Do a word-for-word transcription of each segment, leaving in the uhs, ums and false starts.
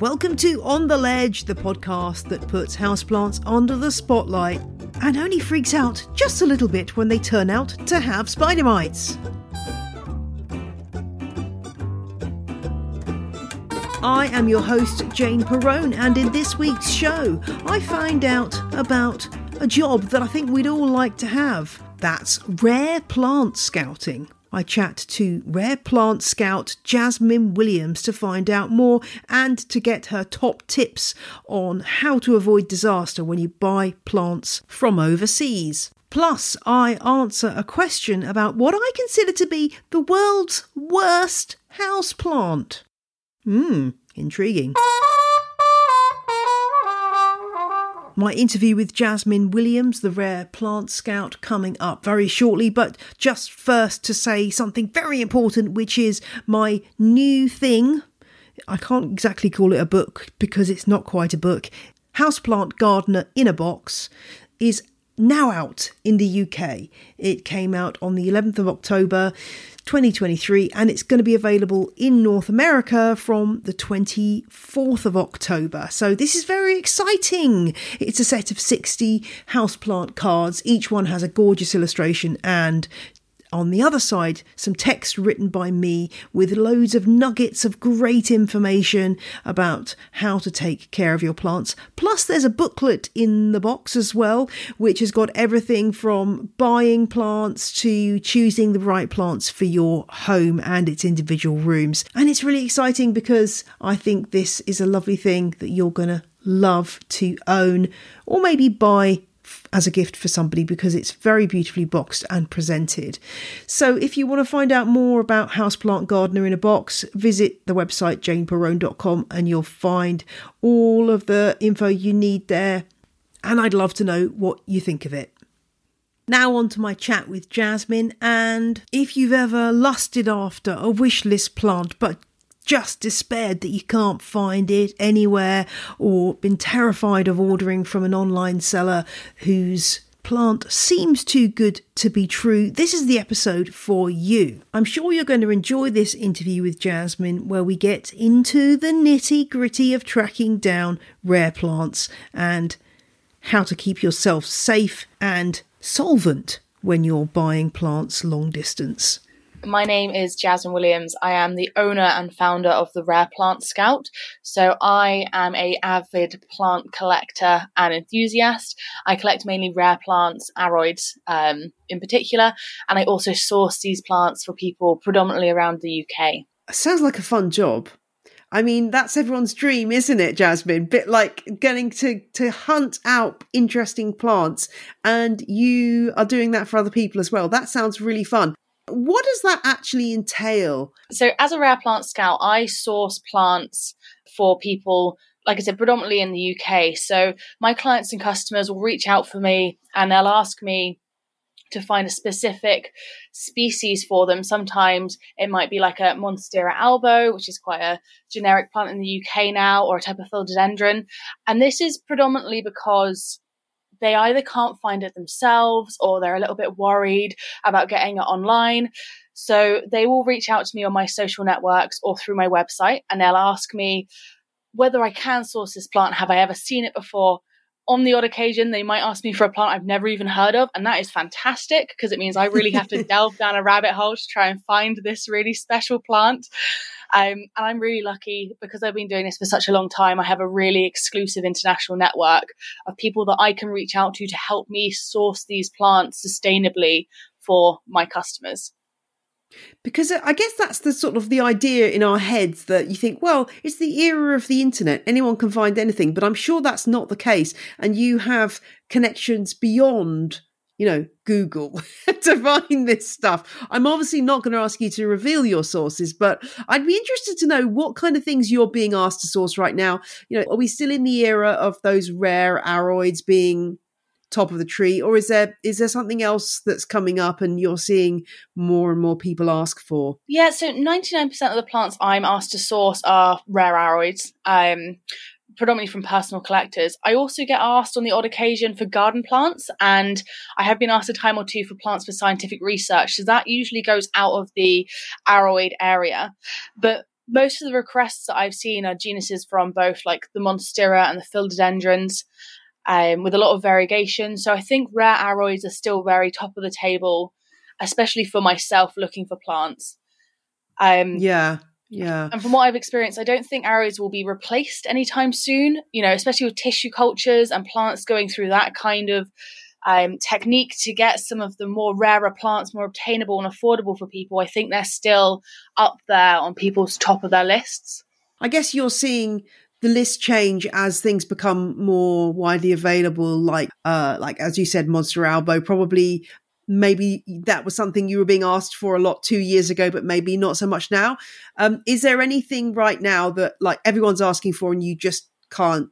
Welcome to On the Ledge, the podcast that puts houseplants under the spotlight and only freaks out just a little bit when they turn out to have spider mites. I am your host, Jane Perrone, and in this week's show, I find out about a job that I think we'd all like to have. That's Rare Plant Scouting. I chat to Rare Plant Scout Jasmine Williams to find out more and to get her top tips on how to avoid disaster when you buy plants from overseas. Plus, I answer a question about what I consider to be the world's worst houseplant. Hmm, intriguing. My interview with Jasmine Williams, the Rare Plant Scout, coming up very shortly. But just first to say something very important, which is my new thing. I can't exactly call it a book because it's not quite a book. Houseplant Gardener in a Box is now out in the U K. It came out on the eleventh of October twenty twenty-three, and it's going to be available in North America from the twenty-fourth of October. So this is very exciting. It's a set of sixty houseplant cards. Each one has a gorgeous illustration, and on the other side, some text written by me with loads of nuggets of great information about how to take care of your plants. Plus, there's a booklet in the box as well, which has got everything from buying plants to choosing the right plants for your home and its individual rooms. And it's really exciting because I think this is a lovely thing that you're going to love to own or maybe buy as a gift for somebody, because it's very beautifully boxed and presented. So if you want to find out more about Houseplant Gardener in a Box, visit the website jane perrone dot com and you'll find all of the info you need there. And I'd love to know what you think of it. Now on to my chat with Jasmine. And if you've ever lusted after a wish list plant but just despaired that you can't find it anywhere, or been terrified of ordering from an online seller whose plant seems too good to be true, this is the episode for you. I'm sure you're going to enjoy this interview with Jasmine, where we get into the nitty gritty of tracking down rare plants and how to keep yourself safe and solvent when you're buying plants long distance. My name is Jasmine Williams. I am the owner and founder of the Rare Plant Scout. So I am an avid plant collector and enthusiast. I collect mainly rare plants, aroids um, in particular, and I also source these plants for people predominantly around the U K. Sounds like a fun job. I mean, that's everyone's dream, isn't it, Jasmine? Bit like getting to, to hunt out interesting plants, and you are doing that for other people as well. That sounds really fun. What does that actually entail? So as a Rare Plant Scout, I source plants for people, like I said, predominantly in the U K. So my clients and customers will reach out for me and they'll ask me to find a specific species for them. Sometimes it might be like a Monstera Albo, which is quite a generic plant in the U K now, or a type of philodendron. And this is predominantly because they either can't find it themselves or they're a little bit worried about getting it online. So they will reach out to me on my social networks or through my website, and they'll ask me whether I can source this plant. Have I ever seen it before? On the odd occasion, they might ask me for a plant I've never even heard of. And that is fantastic, because it means I really have to delve down a rabbit hole to try and find this really special plant. Um, and I'm really lucky because I've been doing this for such a long time. I have a really exclusive international network of people that I can reach out to to help me source these plants sustainably for my customers. Because I guess that's the sort of the idea in our heads, that you think, well, it's the era of the internet. Anyone can find anything, but I'm sure that's not the case. And you have connections beyond, you know, Google to find this stuff. I'm obviously not going to ask you to reveal your sources, but I'd be interested to know what kind of things you're being asked to source right now. You know, are we still in the era of those rare aroids being top of the tree, or is there is there something else that's coming up and you're seeing more and more people ask for? Yeah, so ninety-nine percent of the plants I'm asked to source are rare aroids, um, predominantly from personal collectors. I also get asked on the odd occasion for garden plants, and I have been asked a time or two for plants for scientific research, so that usually goes out of the aroid area. But most of the requests that I've seen are genuses from both like the Monstera and the Philodendrons, um, with a lot of variegation. So I think rare aroids are still very top of the table, especially for myself looking for plants. Um, yeah, yeah. And from what I've experienced, I don't think aroids will be replaced anytime soon, you know, especially with tissue cultures and plants going through that kind of um, technique to get some of the more rarer plants more obtainable and affordable for people. I think they're still up there on people's top of their lists. I guess you're seeing the list change as things become more widely available, like, uh, like as you said, Monstera Albo, probably. Maybe that was something you were being asked for a lot two years ago, but maybe not so much now. Um, is there anything right now that like everyone's asking for and you just can't,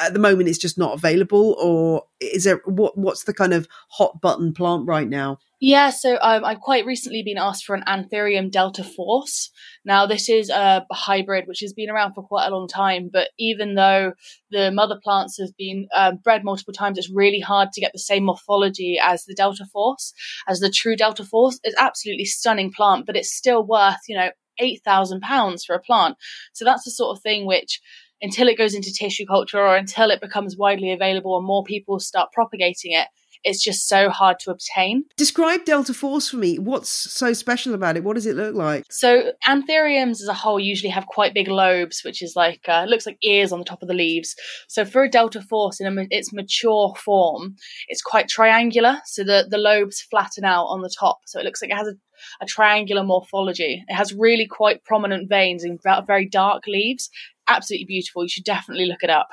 at the moment it's just not available? Or is there, what what's the kind of hot button plant right now? Yeah, so um, I've quite recently been asked for an Anthurium Delta Force. Now this is a hybrid which has been around for quite a long time, but even though the mother plants have been uh, bred multiple times, it's really hard to get the same morphology as the Delta Force, as the true Delta Force. It's absolutely stunning plant, but it's still worth, you know, eight thousand pounds for a plant. So that's the sort of thing which, until it goes into tissue culture or until it becomes widely available and more people start propagating it, it's just so hard to obtain. Describe Delta Force for me. What's so special about it? What does it look like? So anthuriums as a whole usually have quite big lobes, which is like, uh, looks like ears on the top of the leaves. So for a Delta Force in a, its mature form, it's quite triangular. So the, the lobes flatten out on the top. So it looks like it has a, a triangular morphology. It has really quite prominent veins and very dark leaves. Absolutely beautiful. You should definitely look it up.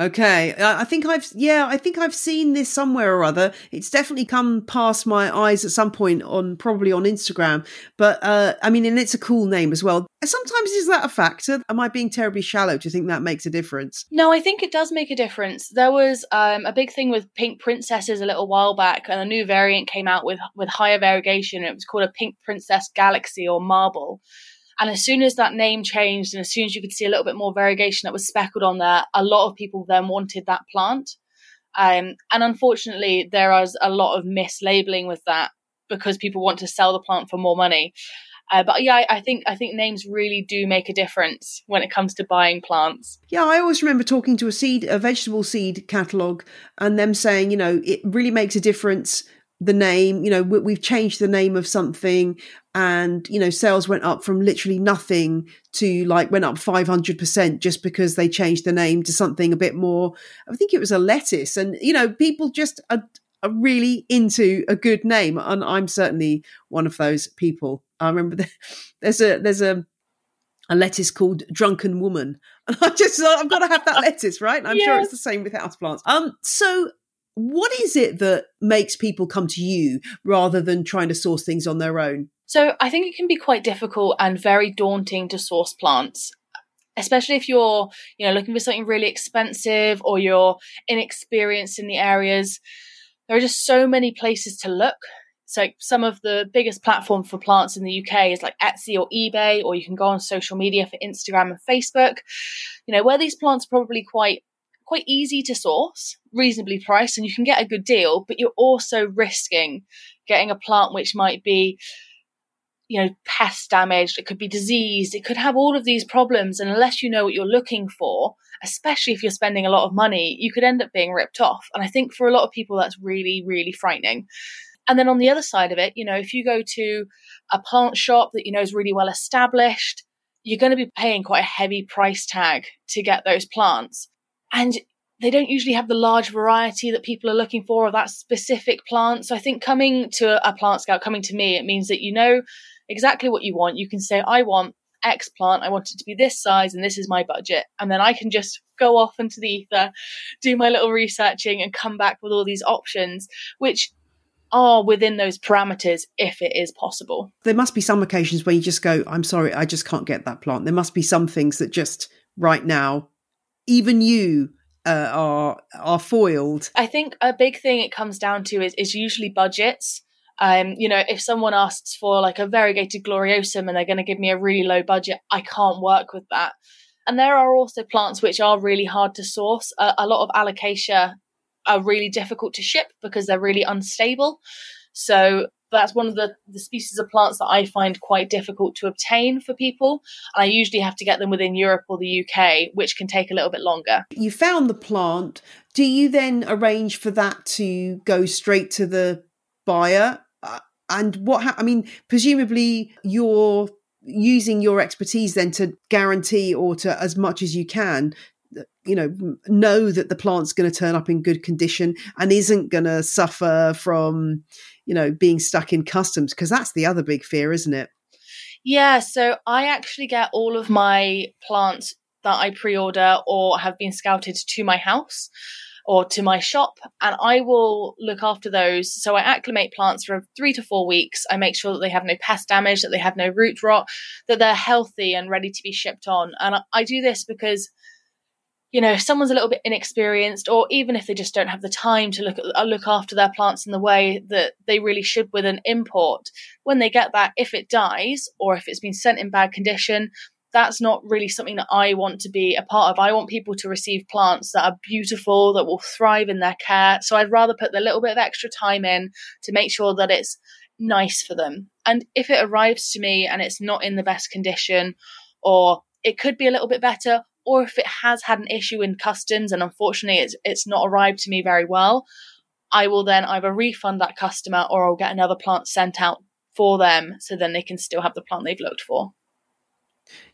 Okay. I think I've, yeah, I think I've seen this somewhere or other. It's definitely come past my eyes at some point on, probably on Instagram. But uh, I mean, and it's a cool name as well. Sometimes is that a factor? Am I being terribly shallow? Do you think that makes a difference? No, I think it does make a difference. There was um, a big thing with pink princesses a little while back, and a new variant came out with, with higher variegation. It was called a Pink Princess Galaxy or Marble. And as soon as that name changed and as soon as you could see a little bit more variegation that was speckled on there, a lot of people then wanted that plant. Um, and unfortunately, there is a lot of mislabeling with that because people want to sell the plant for more money. Uh, but yeah, I think I think names really do make a difference when it comes to buying plants. Yeah, I always remember talking to a seed, a vegetable seed catalogue, and them saying, you know, it really makes a difference. The name, you know, we've changed the name of something, and, you know, sales went up from literally nothing to like went up five hundred percent just because they changed the name to something a bit more. I think it was a lettuce. And, you know, people just are, are really into a good name. And I'm certainly one of those people. I remember the, there's a, there's a, a lettuce called Drunken Woman. And I just thought, I've got to have that lettuce, right? And I'm yes. sure it's the same with houseplants. Um, so, what is it that makes people come to you rather than trying to source things on their own? So I think it can be quite difficult and very daunting to source plants, especially if you're, you know, looking for something really expensive or you're inexperienced in the areas. There are just so many places to look. So some of the biggest platform for plants in the U K is like Etsy or eBay, or you can go on social media for Instagram and Facebook, you know, where these plants are probably quite quite easy to source, reasonably priced, and you can get a good deal, but you're also risking getting a plant which might be, you know, pest damaged, it could be diseased, it could have all of these problems. And unless you know what you're looking for, especially if you're spending a lot of money, you could end up being ripped off. And I think for a lot of people, that's really, really frightening. And then on the other side of it, you know, if you go to a plant shop that you know is really well established, you're going to be paying quite a heavy price tag to get those plants. And they don't usually have the large variety that people are looking for or that specific plant. So I think coming to a plant scout, coming to me, it means that you know exactly what you want. You can say, I want X plant. I want it to be this size and this is my budget. And then I can just go off into the ether, do my little researching and come back with all these options, which are within those parameters if it is possible. There must be some occasions where you just go, I'm sorry, I just can't get that plant. There must be some things that just right now, even you uh, are are foiled. I think a big thing it comes down to is, is usually budgets. Um, you know, if someone asks for like a variegated gloriosum and they're going to give me a really low budget, I can't work with that. And there are also plants which are really hard to source. Uh, a lot of Alocasia are really difficult to ship because they're really unstable. So that's one of the, the species of plants that I find quite difficult to obtain for people. And I usually have to get them within Europe or the U K, which can take a little bit longer. You found the plant. Do you then arrange for that to go straight to the buyer? Uh, and what, ha- I mean, presumably you're using your expertise then to guarantee, or to as much as you can, you know, know that the plant's going to turn up in good condition and isn't going to suffer from, you know, being stuck in customs, because that's the other big fear, isn't it? Yeah. So I actually get all of my plants that I pre-order or have been scouted to my house or to my shop, and I will look after those. So I acclimate plants for three to four weeks. I make sure that they have no pest damage, that they have no root rot, that they're healthy and ready to be shipped on. And I, I do this because, you know, if someone's a little bit inexperienced, or even if they just don't have the time to look at, look after their plants in the way that they really should with an import, when they get that, if it dies or if it's been sent in bad condition, that's not really something that I want to be a part of. I want people to receive plants that are beautiful, that will thrive in their care. So I'd rather put the little bit of extra time in to make sure that it's nice for them. And if it arrives to me and it's not in the best condition, or it could be a little bit better, or if it has had an issue in customs and unfortunately it's, it's not arrived to me very well, I will then either refund that customer or I'll get another plant sent out for them, so then they can still have the plant they've looked for.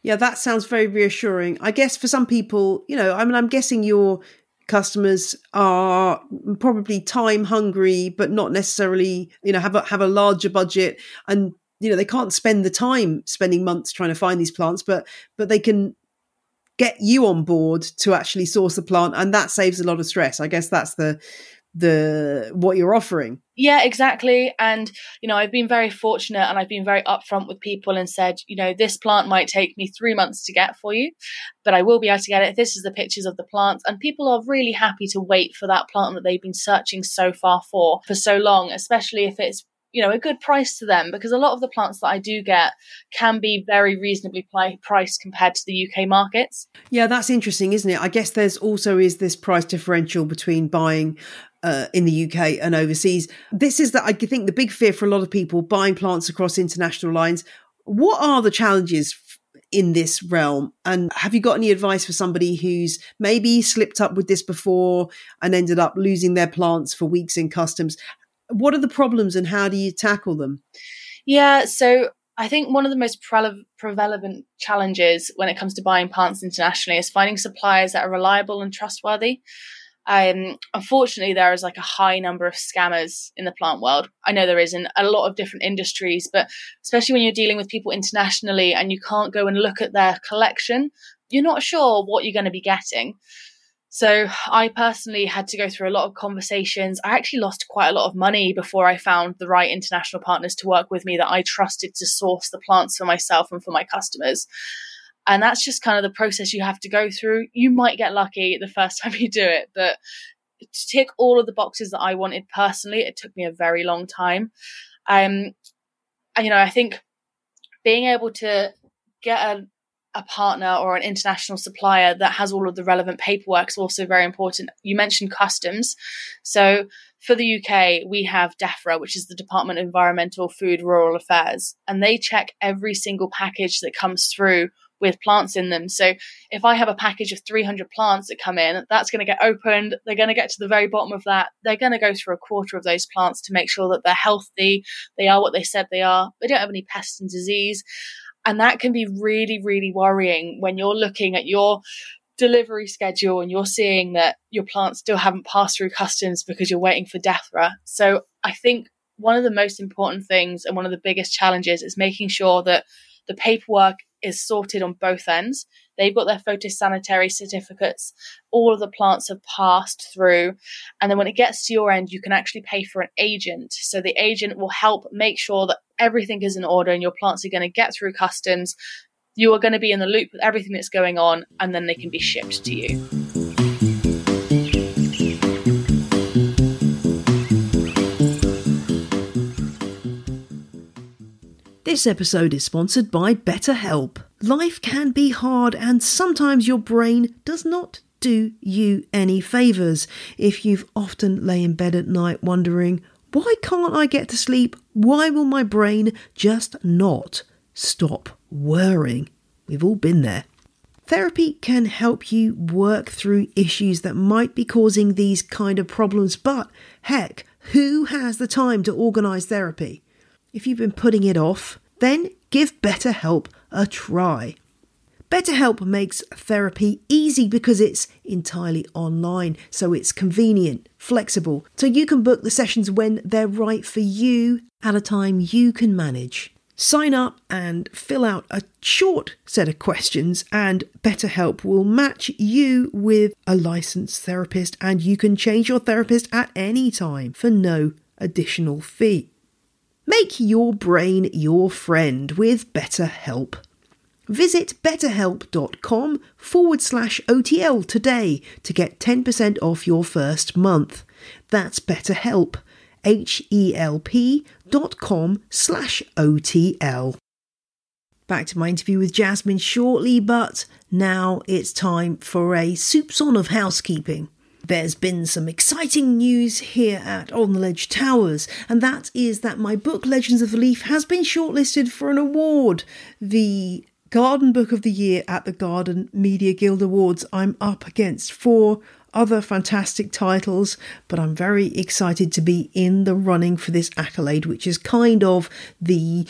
Yeah, that sounds very reassuring. I guess for some people, you know, I mean, I'm guessing your customers are probably time hungry, but not necessarily, you know, have a, have a larger budget, and, you know, they can't spend the time spending months trying to find these plants, but but they can get you on board to actually source the plant, and that saves a lot of stress. I guess that's the the what you're offering. Yeah, exactly. And, you know, I've been very fortunate, and I've been very upfront with people and said, you know, this plant might take me three months to get for you, but I will be able to get it. This is the pictures of the plant. And people are really happy to wait for that plant that they've been searching so far for for so long, especially if it's, you know, a good price to them, because a lot of the plants that I do get can be very reasonably priced compared to the U K markets. Yeah, that's interesting, isn't it? I guess there's also is this price differential between buying uh, in the U K and overseas. This is, that I think, the big fear for a lot of people buying plants across international lines. What are the challenges in this realm? And have you got any advice for somebody who's maybe slipped up with this before and ended up losing their plants for weeks in customs? What are the problems and how do you tackle them? Yeah, so I think one of the most pre- prevalent challenges when it comes to buying plants internationally is finding suppliers that are reliable and trustworthy. Um, unfortunately, there is like a high number of scammers in the plant world. I know there is in a lot of different industries, but especially when you're dealing with people internationally and you can't go and look at their collection, you're not sure what you're going to be getting. So I personally had to go through a lot of conversations. I actually lost quite a lot of money before I found the right international partners to work with me that I trusted to source the plants for myself and for my customers. And that's just kind of the process you have to go through. You might get lucky the first time you do it, but to tick all of the boxes that I wanted personally, it took me a very long time. Um, and, you know, I think being able to get a a partner or an international supplier that has all of the relevant paperwork is also very important. You mentioned customs. So for the U K, we have DEFRA, which is the Department of Environmental, Food, Rural Affairs, and they check every single package that comes through with plants in them. So if I have a package of three hundred plants that come in, that's going to get opened. They're going to get to the very bottom of that. They're going to go through a quarter of those plants to make sure that they're healthy. They are what they said they are. They don't have any pests and disease. And that can be really, really worrying when you're looking at your delivery schedule and you're seeing that your plants still haven't passed through customs because you're waiting for DEFRA. So I think one of the most important things and one of the biggest challenges is making sure that the paperwork is sorted on both ends. They've got their photosanitary certificates. All of the plants have passed through. And then when it gets to your end, you can actually pay for an agent. So the agent will help make sure that everything is in order and your plants are going to get through customs. You are going to be in the loop with everything that's going on, and then they can be shipped to you. This episode is sponsored by BetterHelp. Life can be hard, and sometimes your brain does not do you any favours. If you've often lay in bed at night wondering Why can't I get to sleep? Why will my brain just not stop whirring? We've all been there. Therapy can help you work through issues that might be causing these kind of problems, but heck, who has the time to organise therapy? If you've been putting it off, then give BetterHelp a try. BetterHelp makes therapy easy because it's entirely online, so it's convenient, flexible, so you can book the sessions when they're right for you at a time you can manage. Sign up and fill out a short set of questions and BetterHelp will match you with a licensed therapist, and you can change your therapist at any time for no additional fee. Make your brain your friend with BetterHelp. Visit betterhelp.com forward slash OTL today to get ten percent off your first month. That's BetterHelp. H-E-L-P dot com slash O-T-L. Back to my interview with Jasmine shortly, but now it's time for a soupçon of housekeeping. There's been some exciting news here at On the Ledge Towers, and that is that my book Legends of the Leaf has been shortlisted for an award, the Garden Book of the Year at the Garden Media Guild Awards. I'm up against four other fantastic titles, but I'm very excited to be in the running for this accolade, which is kind of the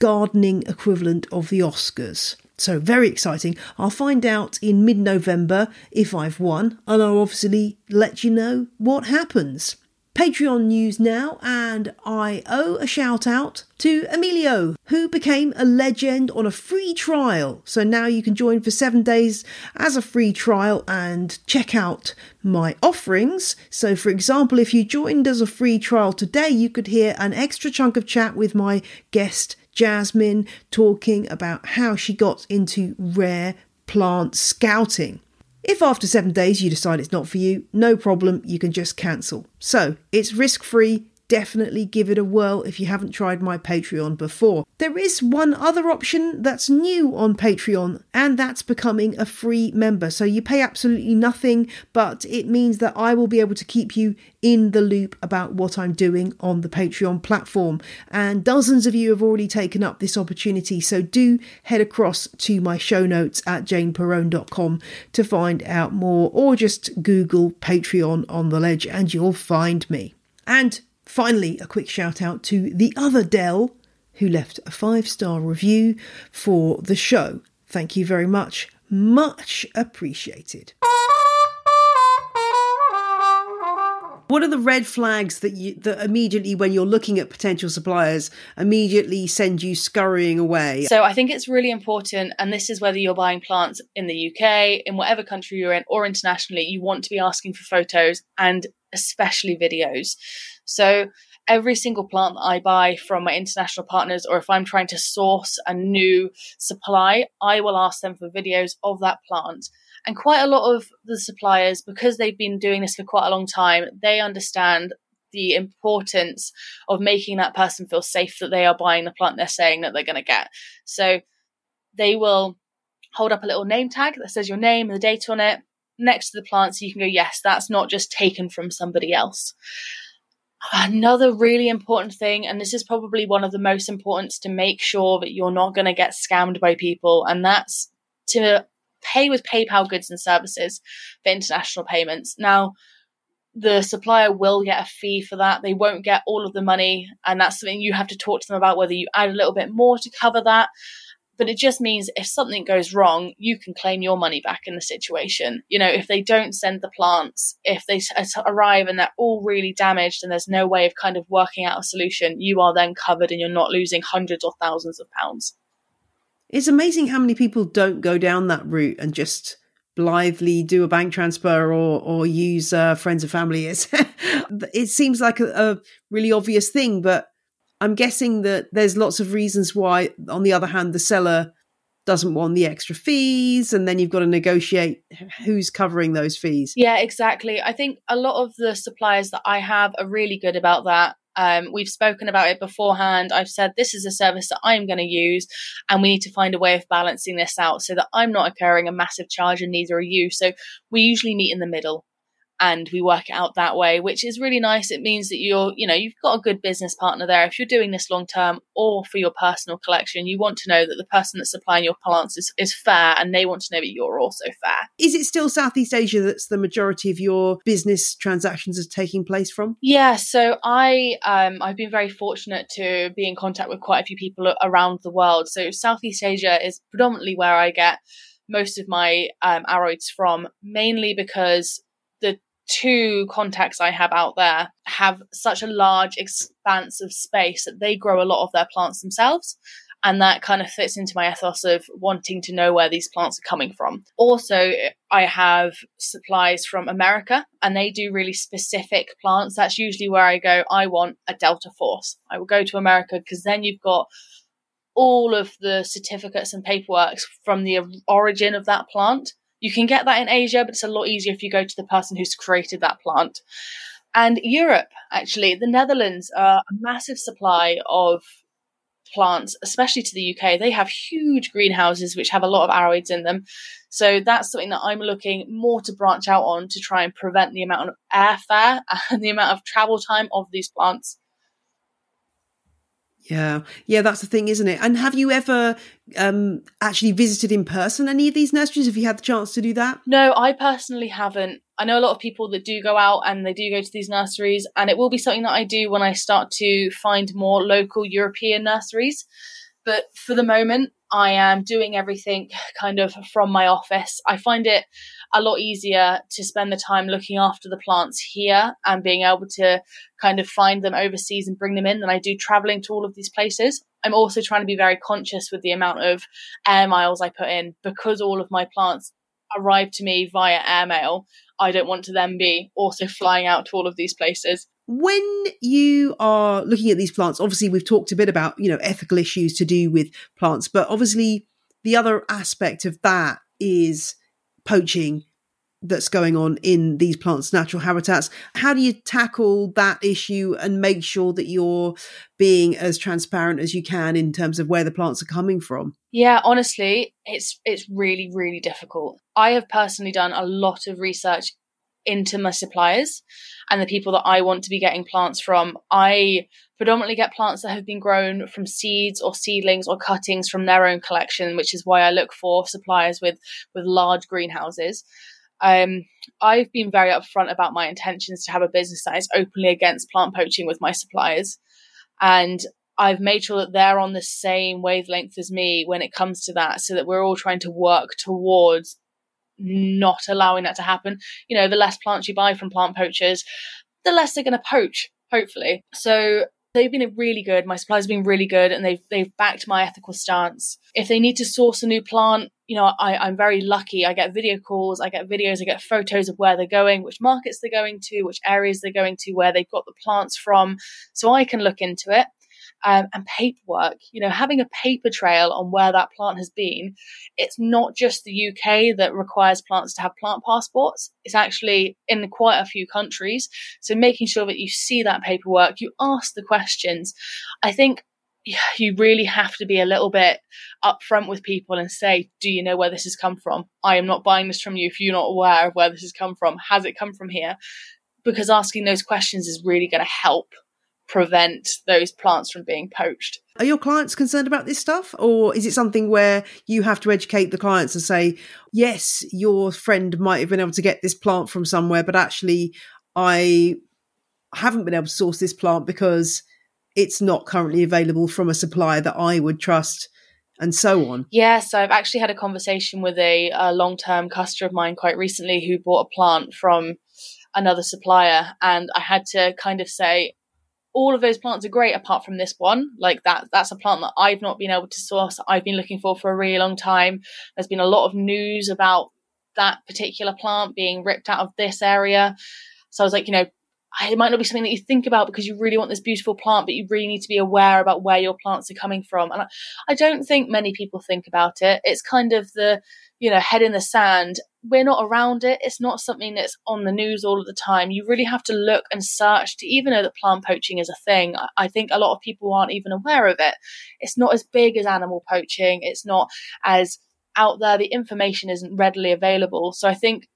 gardening equivalent of the Oscars. So very exciting. I'll find out in mid-November if I've won, and I'll obviously let you know what happens. Patreon news now, and I owe a shout out to Emilio, who became a legend on a free trial. So now you can join for seven days as a free trial and check out my offerings. So for example, if you joined as a free trial today, you could hear an extra chunk of chat with my guest Jasmine talking about how she got into rare plant scouting. If after seven days you decide it's not for you, no problem, you can just cancel. So it's risk-free, definitely give it a whirl if you haven't tried my Patreon before. There is one other option that's new on Patreon, and that's becoming a free member. So you pay absolutely nothing, but it means that I will be able to keep you in the loop about what I'm doing on the Patreon platform. And dozens of you have already taken up this opportunity, so do head across to my show notes at jane perrone dot com to find out more, or just Google Patreon On the Ledge and you'll find me. And finally, a quick shout out to the other Dell, who left a five-star review for the show. Thank you very much. Much appreciated. What are the red flags that you, that immediately when you're looking at potential suppliers immediately send you scurrying away? So I think it's really important, and this is whether you're buying plants in the U K, in whatever country you're in, or internationally, you want to be asking for photos and especially videos. So every single plant that I buy from my international partners, or if I'm trying to source a new supply, I will ask them for videos of that plant. And quite a lot of the suppliers, because they've been doing this for quite a long time, they understand the importance of making that person feel safe that they are buying the plant they're saying that they're going to get. So they will hold up a little name tag that says your name and the date on it next to the plant, so you can go, yes, that's not just taken from somebody else. Another really important thing, and this is probably one of the most important, to make sure that you're not going to get scammed by people, and that's to pay with PayPal goods and services for international payments. Now, the supplier will get a fee for that. They won't get all of the money, and that's something you have to talk to them about, whether you add a little bit more to cover that. But it just means if something goes wrong, you can claim your money back in the situation. You know, if they don't send the plants, if they arrive and they're all really damaged and there's no way of kind of working out a solution, you are then covered and you're not losing hundreds or thousands of pounds. It's amazing how many people don't go down that route and just blithely do a bank transfer or or use uh, friends and family. It's, it seems like a, a really obvious thing, but I'm guessing that there's lots of reasons why, on the other hand, the seller doesn't want the extra fees, and then you've got to negotiate who's covering those fees. Yeah, exactly. I think a lot of the suppliers that I have are really good about that. Um, we've spoken about it beforehand. I've said this is a service that I'm going to use, and we need to find a way of balancing this out so that I'm not incurring a massive charge and neither are you. So we usually meet in the middle. and we work it out that way, which is really nice. It means that you're, you know, you've got a good business partner there. If you're doing this long term or for your personal collection, you want to know that the person that's supplying your plants is, is fair, and they want to know that you're also fair. Is it still Southeast Asia that's the majority of your business transactions are taking place from? Yeah, so I, um, I've been very fortunate to be in contact with quite a few people around the world. So Southeast Asia is predominantly where I get most of my um, aroids from, mainly because the two contacts I have out there have such a large expanse of space that they grow a lot of their plants themselves. And that kind of fits into my ethos of wanting to know where these plants are coming from. Also, I have supplies from America, and they do really specific plants. That's usually where I go, I want a Delta Force. I will go to America, because then you've got all of the certificates and paperwork from the origin of that plant. You can get that in Asia, but it's a lot easier if you go to the person who's created that plant. And Europe, actually, the Netherlands are a massive supply of plants, especially to the U K. They have huge greenhouses which have a lot of aroids in them. So that's something that I'm looking more to branch out on, to try and prevent the amount of airfare and the amount of travel time of these plants. Yeah. Yeah, that's the thing, isn't it? And have you ever um, actually visited in person any of these nurseries? Have you had the chance to do that? No, I personally haven't. I know a lot of people that do go out and they do go to these nurseries, and it will be something that I do when I start to find more local European nurseries. But for the moment, I am doing everything kind of from my office. I find it a lot easier to spend the time looking after the plants here and being able to kind of find them overseas and bring them in than I do traveling to all of these places. I'm also trying to be very conscious with the amount of air miles I put in, because all of my plants arrive to me via airmail. I don't want to then be also flying out to all of these places. When you are looking at these plants, obviously we've talked a bit about, you know, ethical issues to do with plants, but obviously the other aspect of that is poaching that's going on in these plants' natural habitats. How do you tackle that issue and make sure that you're being as transparent as you can in terms of where the plants are coming from? Yeah, honestly, it's it's really, really difficult. I have personally done a lot of research into my suppliers and the people that I want to be getting plants from. I predominantly get plants that have been grown from seeds or seedlings or cuttings from their own collection, which is why I look for suppliers with, with large greenhouses. Um, I've been very upfront about my intentions to have a business that is openly against plant poaching with my suppliers. And I've made sure that they're on the same wavelength as me when it comes to that, so that we're all trying to work towards not allowing that to happen. You know, the less plants you buy from plant poachers, the less they're going to poach, hopefully. So they've been really good. My suppliers have been really good, and they've they've backed my ethical stance. If they need to source a new plant, you know, I, I'm very lucky. I get video calls, I get videos, I get photos of where they're going, which markets they're going to, which areas they're going to, where they've got the plants from, so I can look into it. Um, and paperwork, you know, having a paper trail on where that plant has been. It's not just the U K that requires plants to have plant passports. It's actually in quite a few countries. So making sure that you see that paperwork, you ask the questions. I think you really have to be a little bit upfront with people and say, do you know where this has come from? I am not buying this from you if you're not aware of where this has come from. Has it come from here? Because asking those questions is really going to help prevent those plants from being poached. Are your clients concerned about this stuff, or is it something where you have to educate the clients and say, yes, your friend might have been able to get this plant from somewhere, but actually I haven't been able to source this plant because it's not currently available from a supplier that I would trust, and so on? Yes, I've actually had a conversation with a, a long-term customer of mine quite recently who bought a plant from another supplier, and I had to kind of say, all of those plants are great apart from this one. Like that, that's a plant that I've not been able to source. I've been looking for for a really long time. There's been a lot of news about that particular plant being ripped out of this area. So I was like, you know, it might not be something that you think about because you really want this beautiful plant, but you really need to be aware about where your plants are coming from. And I, I don't think many people think about it. It's kind of the, you know, head in the sand. We're not around it. It's not something that's on the news all of the time. You really have to look and search to even know that plant poaching is a thing. I think a lot of people aren't even aware of it. It's not as big as animal poaching. It's not as out there. The information isn't readily available. So I think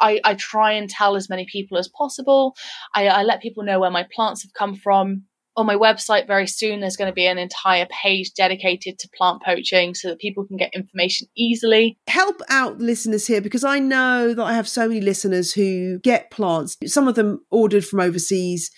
I, I try and tell as many people as possible. I, I let people know where my plants have come from. On my website very soon, there's going to be an entire page dedicated to plant poaching so that people can get information easily. Help out listeners here, because I know that I have so many listeners who get plants, some of them ordered from overseas,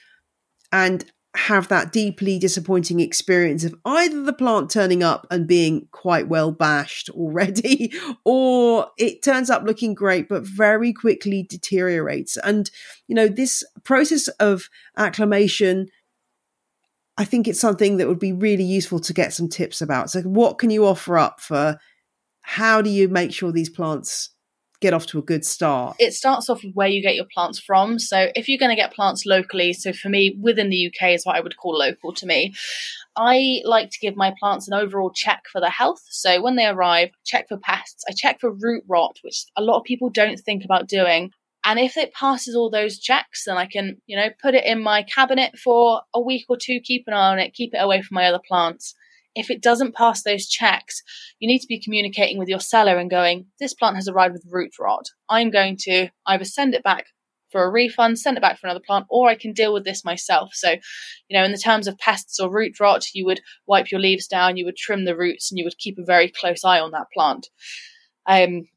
and have that deeply disappointing experience of either the plant turning up and being quite well bashed already, or it turns up looking great but very quickly deteriorates. And, you know, this process of acclimation, I think it's something that would be really useful to get some tips about. So what can you offer up for how do you make sure these plants get off to a good start? It starts off with where you get your plants from. So if you're going to get plants locally, so for me, within the U K is what I would call local to me. I like to give my plants an overall check for their health. So when they arrive, I check for pests, I check for root rot, which a lot of people don't think about doing. And if it passes all those checks, then I can, you know, put it in my cabinet for a week or two, keep an eye on it, keep it away from my other plants. If it doesn't pass those checks, you need to be communicating with your seller and going, this plant has arrived with root rot. I'm going to either send it back for a refund, send it back for another plant, or I can deal with this myself. So, you know, in the terms of pests or root rot, you would wipe your leaves down, you would trim the roots, and you would keep a very close eye on that plant. Um,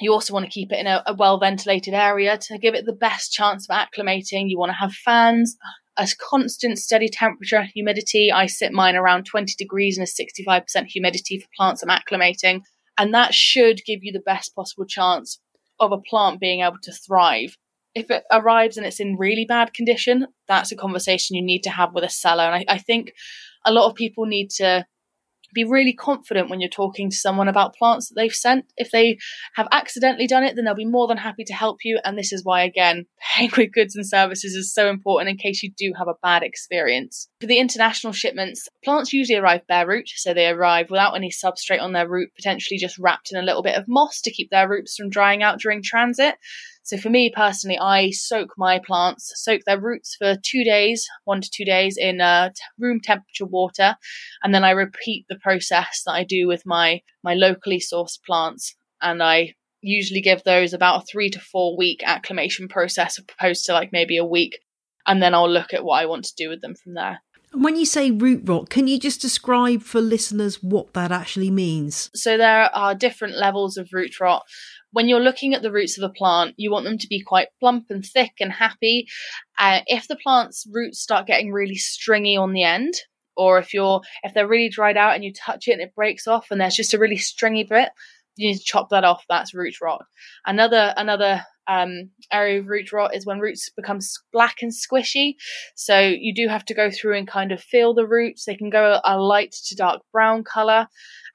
you also want to keep it in a, a well-ventilated area to give it the best chance of acclimating. You want to have fans, a constant steady temperature, humidity. I sit mine around twenty degrees and a sixty-five percent humidity for plants I'm acclimating. And that should give you the best possible chance of a plant being able to thrive. If it arrives and it's in really bad condition, that's a conversation you need to have with a seller. And I, I think a lot of people need to be really confident when you're talking to someone about plants that they've sent. If they have accidentally done it, then they'll be more than happy to help you. And this is why, again, paying with goods and services is so important in case you do have a bad experience. For the international shipments, plants usually arrive bare root. So they arrive without any substrate on their root, potentially just wrapped in a little bit of moss to keep their roots from drying out during transit. So for me personally, I soak my plants, soak their roots for two days, one to two days in uh, room temperature water. And then I repeat the process that I do with my, my locally sourced plants. And I usually give those about a three to four week acclimation process opposed to like maybe a week. And then I'll look at what I want to do with them from there. When you say root rot, can you just describe for listeners what that actually means? So there are different levels of root rot. When you're looking at the roots of a plant, you want them to be quite plump and thick and happy. Uh, if the plant's roots start getting really stringy on the end, or if you're if they're really dried out and you touch it and it breaks off and there's just a really stringy bit, you need to chop that off. That's root rot. Another another um, area of root rot is when roots become black and squishy. So you do have to go through and kind of feel the roots. They can go a light to dark brown colour.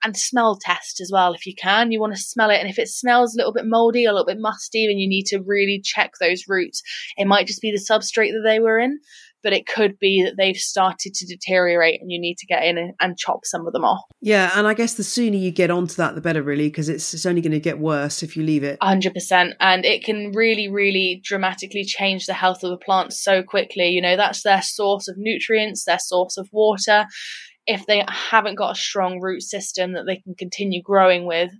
And smell test as well, if you can. You want to smell it. And if it smells a little bit mouldy, a little bit musty, then you need to really check those roots. It might just be the substrate that they were in, but it could be that they've started to deteriorate and you need to get in and, and chop some of them off. Yeah, and I guess the sooner you get onto that, the better, really, because it's, it's only going to get worse if you leave it. one hundred percent. And it can really, really dramatically change the health of the plant so quickly. You know, that's their source of nutrients, their source of water. If they haven't got a strong root system that they can continue growing with,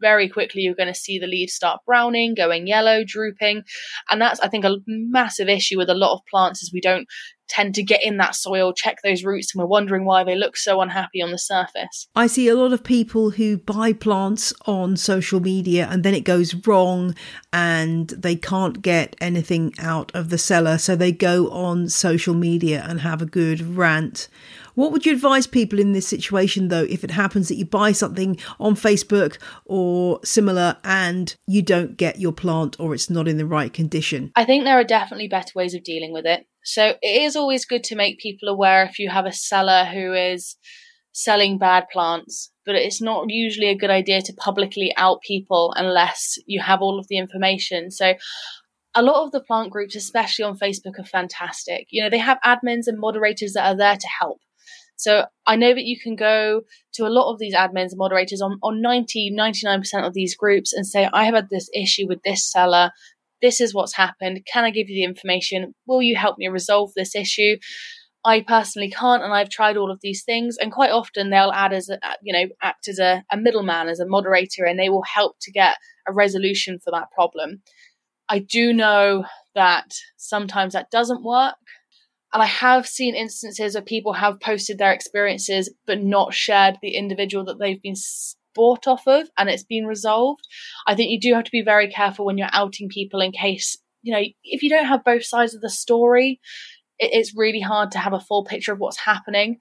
very quickly you're going to see the leaves start browning, going yellow, drooping. And that's, I think, a massive issue with a lot of plants is we don't tend to get in that soil, check those roots, and we're wondering why they look so unhappy on the surface. I see a lot of people who buy plants on social media and then it goes wrong and they can't get anything out of the seller. So they go on social media and have a good rant. What would you advise people in this situation, though, if it happens that you buy something on Facebook or similar and you don't get your plant or it's not in the right condition? I think there are definitely better ways of dealing with it. So it is always good to make people aware if you have a seller who is selling bad plants, but it's not usually a good idea to publicly out people unless you have all of the information. So a lot of the plant groups, especially on Facebook, are fantastic. You know, they have admins and moderators that are there to help. So I know that you can go to a lot of these admins and moderators on, on ninety, ninety-nine percent of these groups and say, I have had this issue with this seller. This is what's happened. Can I give you the information? Will you help me resolve this issue? I personally can't, and I've tried all of these things. And quite often they'll add as a, you know, act as a, a middleman, as a moderator, and they will help to get a resolution for that problem. I do know that sometimes that doesn't work. And I have seen instances where people have posted their experiences but not shared the individual that they've been bought off of, and it's been resolved. I think you do have to be very careful when you're outing people in case, you know, if you don't have both sides of the story, it's really hard to have a full picture of what's happening.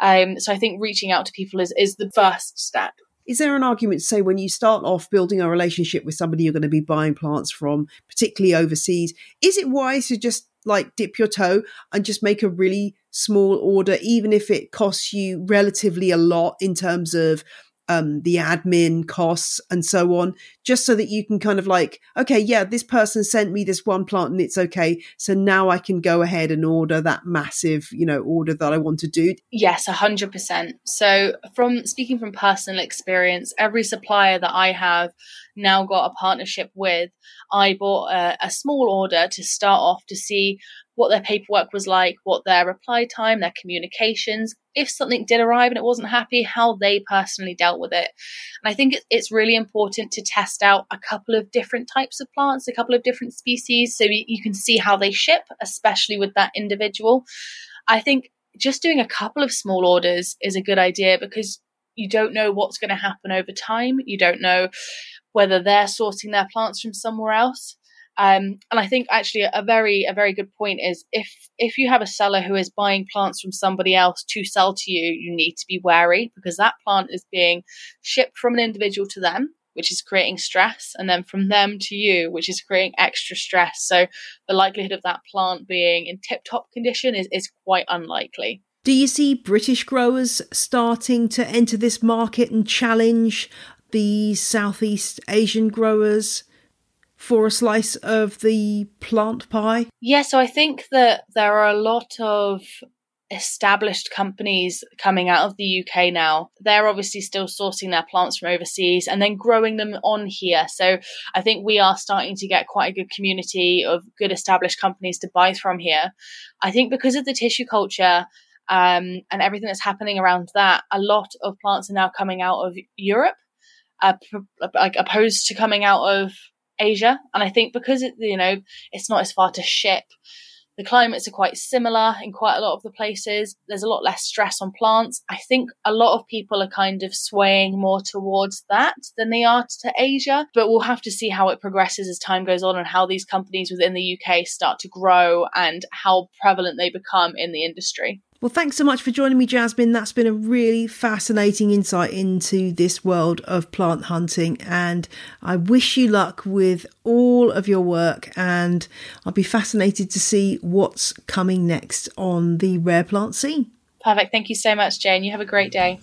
Um, so I think reaching out to people is, is the first step. Is there an argument to say when you start off building a relationship with somebody you're going to be buying plants from, particularly overseas, is it wise to just like dip your toe and just make a really small order, even if it costs you relatively a lot in terms of um, the admin costs and so on, just so that you can kind of like, okay, yeah, this person sent me this one plant and it's okay. So now I can go ahead and order that massive, you know, order that I want to do. Yes, a hundred percent. So from speaking from personal experience, every supplier that I have now got a partnership with, I bought a, a small order to start off to see what their paperwork was like, what their reply time, their communications, if something did arrive and it wasn't happy, how they personally dealt with it. And I think it's really important to test out a couple of different types of plants, a couple of different species, so you can see how they ship, especially with that individual. I think just doing a couple of small orders is a good idea because you don't know what's going to happen over time. You don't know whether they're sourcing their plants from somewhere else. Um, and I think actually a very a very good point is if if you have a seller who is buying plants from somebody else to sell to you, you need to be wary because that plant is being shipped from an individual to them, which is creating stress, and then from them to you, which is creating extra stress. So the likelihood of that plant being in tip-top condition is, is quite unlikely. Do you see British growers starting to enter this market and challenge the Southeast Asian growers for a slice of the plant pie? Yeah, so I think that there are a lot of established companies coming out of the U K now. They're obviously still sourcing their plants from overseas and then growing them on here. So I think we are starting to get quite a good community of good established companies to buy from here. I think because of the tissue culture um, and everything that's happening around that, a lot of plants are now coming out of Europe, uh, like opposed to coming out of Asia. And I think because it, you know, it's not as far to ship, the climates are quite similar in quite a lot of the places. There's a lot less stress on plants. I think a lot of people are kind of swaying more towards that than they are to Asia, but we'll have to see how it progresses as time goes on and how these companies within the U K start to grow and how prevalent they become in the industry. Well, thanks so much for joining me, Jasmine. That's been a really fascinating insight into this world of plant hunting, and I wish you luck with all of your work, and I'll be fascinated to see what's coming next on the rare plant scene. Perfect. Thank you so much, Jane. You have a great day.